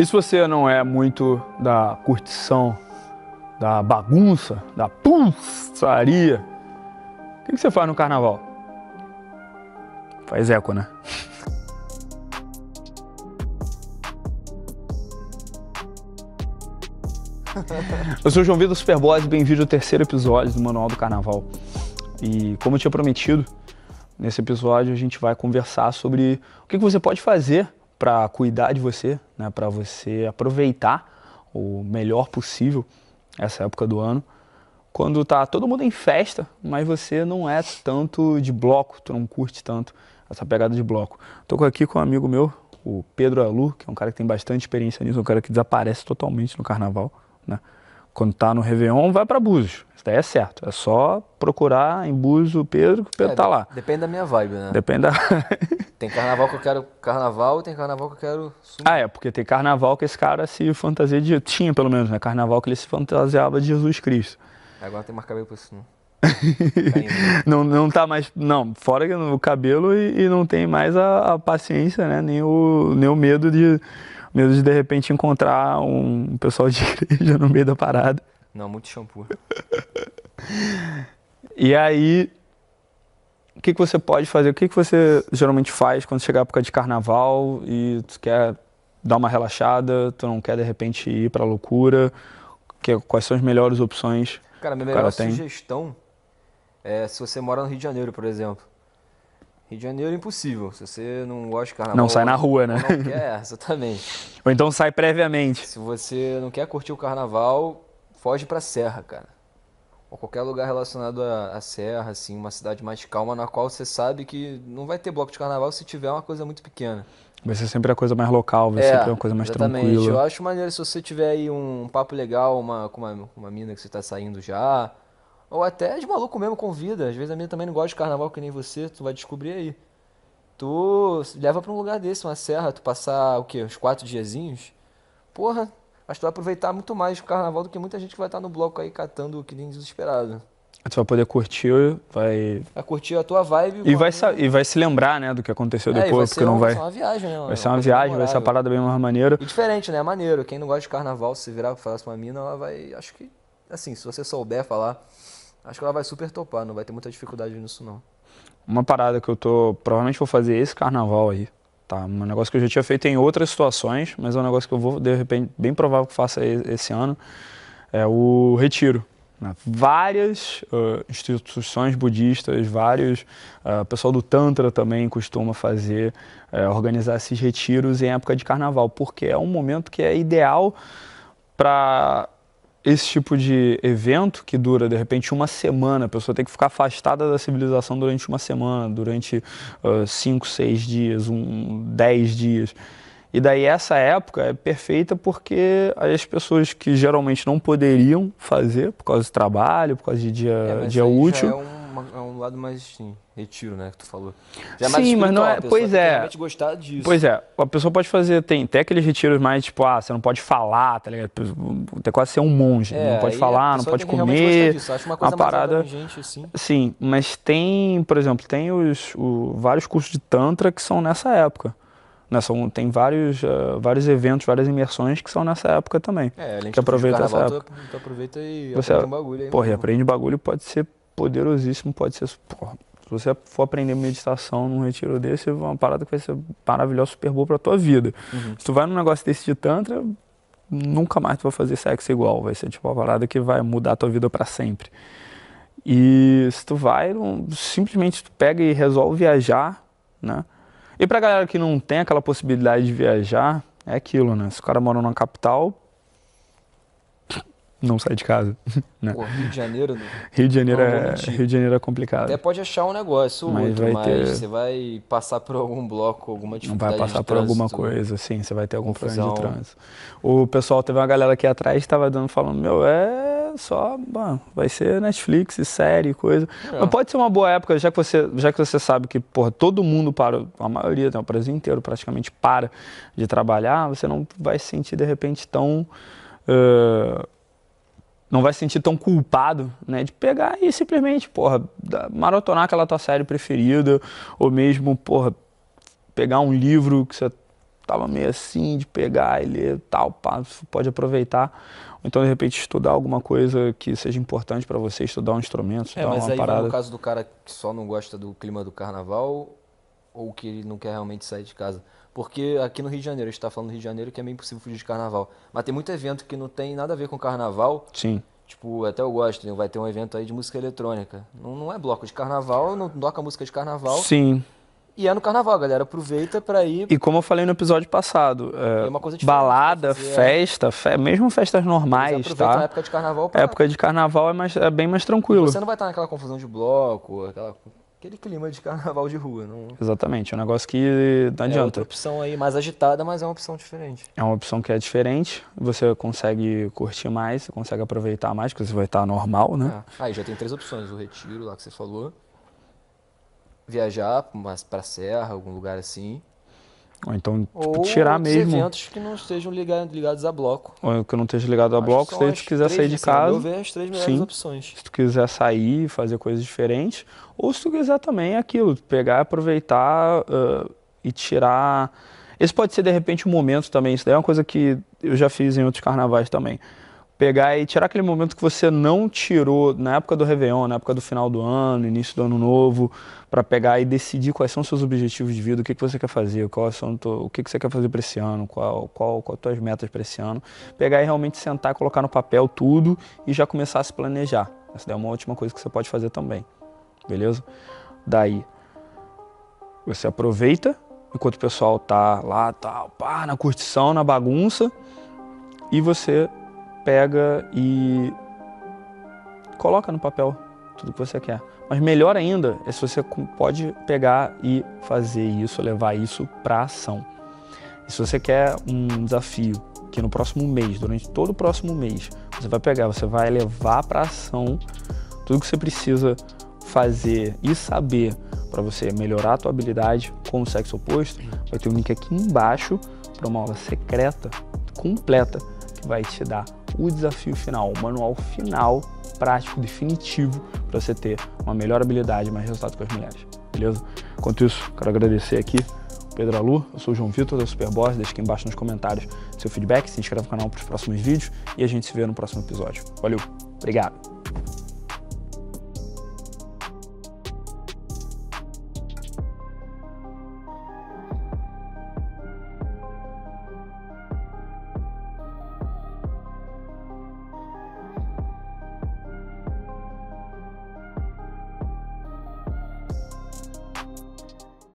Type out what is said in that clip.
E se você não é muito da curtição, da bagunça, da pulsaria, o que você faz no carnaval? Faz eco, né? Eu sou o João Vida do Superboys, bem-vindo ao terceiro episódio do Manual do Carnaval. E como eu tinha prometido, nesse episódio a gente vai conversar sobre o que você pode fazer para cuidar de você, né, para você aproveitar o melhor possível essa época do ano, quando tá todo mundo em festa, mas você não é tanto de bloco, tu não curte tanto essa pegada de bloco. Tô aqui com um amigo meu, o Pedro Allu, que é um cara que tem bastante experiência nisso, um cara que desaparece totalmente no carnaval, né? Quando tá no Réveillon, vai para Búzios. Isso daí é certo. É só procurar em Búzios o Pedro, que o Pedro tá lá. Depende da minha vibe, né? Depende da... Tem carnaval que eu quero carnaval e tem carnaval que eu quero... Ah, é. Porque tem carnaval que esse cara se fantasia de... Tinha, pelo menos, né? Carnaval que ele se fantasiava de Jesus Cristo. Agora tem mais cabelo pra isso, não. Não tá mais... Não, fora o cabelo e não tem mais a paciência, né? Nem o medo de... Medo de repente encontrar um pessoal de igreja no meio da parada. Não, muito shampoo. E aí, o que você pode fazer? O que você geralmente faz quando chega a época de carnaval e tu quer dar uma relaxada, tu não quer de repente ir pra loucura? Quais são as melhores opções? Cara, minha melhor sugestão é se você mora no Rio de Janeiro, por exemplo. Rio de Janeiro é impossível, se você não gosta de carnaval... Não sai na rua, né? Não quer, exatamente. Ou então sai previamente. Se você não quer curtir o carnaval, foge pra serra, cara. Ou qualquer lugar relacionado à serra, assim, uma cidade mais calma, na qual você sabe que não vai ter bloco de carnaval se tiver uma coisa muito pequena. Vai ser sempre a coisa mais local, vai ser sempre uma coisa mais tranquila. Exatamente, eu acho maneiro se você tiver aí um papo legal com uma mina que você tá saindo já... Ou até de maluco mesmo, convida. Às vezes a minha também não gosta de carnaval que nem você, tu vai descobrir aí. Tu leva pra um lugar desse, uma serra, tu passar, o quê? Uns 4 diazinhos? Porra, acho que tu vai aproveitar muito mais o carnaval do que muita gente que vai estar no bloco aí catando que nem desesperado. Tu vai poder curtir, vai curtir a tua vibe. E vai se lembrar, né, do que aconteceu depois, porque não vai... Vai ser uma viagem, né? Vai ser uma viagem, vai ser uma parada bem mais maneira. E diferente, né? Maneiro. Quem não gosta de carnaval, se virar pra falar com uma mina, ela vai... Acho que, assim, se você souber falar... Acho que ela vai super topar, não vai ter muita dificuldade nisso, não. Uma parada que eu tô... Provavelmente vou fazer esse carnaval aí, tá? Um negócio que eu já tinha feito em outras situações, mas é um negócio que eu vou, de repente, bem provável que faça esse ano, é o retiro. Né? Várias instituições budistas, vários... pessoal do Tantra também costuma fazer, organizar esses retiros em época de carnaval, porque é um momento que é ideal para... Esse tipo de evento que dura, de repente, uma semana, a pessoa tem que ficar afastada da civilização durante uma semana, durante 5, 6 dias, 10 dias. E daí essa época é perfeita porque as pessoas que geralmente não poderiam fazer, por causa de trabalho, por causa de dia útil... É um lado mais, sim, retiro, né, que tu falou. Já sim, mais mas não é... Pois é. Realmente gostar disso. Pois é. A pessoa pode fazer... Tem até aqueles retiros mais, tipo, você não pode falar, tá ligado? Tem quase ser um monge. Não pode falar, não pode comer. Disso. Acho uma coisa mais parada... gente, assim. Sim, mas tem, por exemplo, tem vários cursos de Tantra que são nessa época. Tem vários eventos, várias imersões que são nessa época também. Além que aproveita carnaval, essa época. Tu aproveita e aprende um bagulho. Aí, porra, e aprende bagulho pode ser... poderosíssimo, pode ser, porra, se você for aprender meditação num retiro desse, é uma parada que vai ser maravilhosa, super boa pra tua vida. Uhum. Se tu vai num negócio desse de Tantra, nunca mais tu vai fazer sexo igual, vai ser tipo uma parada que vai mudar a tua vida pra sempre. E se tu vai, simplesmente tu pega e resolve viajar, né? E pra galera que não tem aquela possibilidade de viajar, é aquilo, né? Se o cara mora numa capital, não sai de casa. Né? Pô, Rio de Janeiro... Né? Rio de Janeiro é complicado. Até pode achar um negócio ou outro, mas você vai passar por algum bloco, alguma dificuldade. Não vai passar por alguma coisa, sim. Você vai ter algum problema de trânsito. O pessoal, teve uma galera aqui atrás que estava falando, meu, vai ser Netflix, série, coisa. É. Mas pode ser uma boa época, já que você sabe que, porra, todo mundo para, a maioria, o Brasil inteiro praticamente para de trabalhar, você não vai se sentir, de repente, tão... não vai se sentir tão culpado, né, de pegar e simplesmente, porra, maratonar aquela tua série preferida, ou mesmo, porra, pegar um livro que você tava meio assim de pegar e ler tal, pá, pode aproveitar. Ou então, de repente, estudar alguma coisa que seja importante para você, estudar um instrumento, estudar uma parada. É, mas aí no caso do cara que só não gosta do clima do carnaval ou que ele não quer realmente sair de casa. Porque aqui no Rio de Janeiro, a gente tá falando do Rio de Janeiro que é meio impossível fugir de carnaval. Mas tem muito evento que não tem nada a ver com carnaval. Sim. Tipo, até eu gosto, né? Vai ter um evento aí de música eletrônica. Não é bloco de carnaval, não toca música de carnaval. Sim. E é no carnaval, galera. Aproveita pra ir... E como eu falei no episódio passado, balada, festa, mesmo festas normais, tá? Na época de carnaval... Pra... Época de carnaval é bem mais tranquilo. E você não vai estar naquela confusão de bloco, aquele clima de carnaval de rua. Não... Exatamente. É um negócio que não adianta. É outra opção aí, mais agitada, mas é uma opção diferente. É uma opção que é diferente. Você consegue curtir mais, você consegue aproveitar mais, porque você vai estar normal, né? É. Aí já tem 3 opções. O retiro, lá que você falou... Viajar para a serra, algum lugar assim. Ou então tipo, tirar mesmo. Eventos que não estejam ligados a bloco. Ou que não estejam ligados a bloco, se tu quiser sair de casa. Eu vejo as 3 melhores opções. Se tu quiser sair, fazer coisas diferentes. Ou se tu quiser também aquilo, pegar, aproveitar e tirar. Esse pode ser de repente um momento também. Isso daí é uma coisa que eu já fiz em outros carnavais também. Pegar e tirar aquele momento que você não tirou na época do Réveillon, na época do final do ano, início do ano novo, para pegar e decidir quais são os seus objetivos de vida, o que você quer fazer, o que você quer fazer para esse ano, qual as tuas metas para esse ano. Pegar e realmente sentar, colocar no papel tudo e já começar a se planejar. Essa daí é uma última coisa que você pode fazer também, beleza? Daí, você aproveita, enquanto o pessoal tá lá, pá, na curtição, na bagunça, e você... pega e coloca no papel tudo que você quer. Mas melhor ainda é se você pode pegar e fazer isso, levar isso para ação. E se você quer um desafio que no próximo mês, durante todo o próximo mês, você vai pegar, você vai levar para ação tudo que você precisa fazer e saber para você melhorar a tua habilidade com o sexo oposto, vai ter um link aqui embaixo para uma aula secreta, completa, que vai te dar o desafio final, o manual final, prático, definitivo, para você ter uma melhor habilidade, mais resultado com as mulheres, beleza? Enquanto isso, quero agradecer aqui o Pedro Allu, eu sou o João Vitor da Superboss, deixa aqui embaixo nos comentários seu feedback, se inscreve no canal para os próximos vídeos e a gente se vê no próximo episódio. Valeu, obrigado!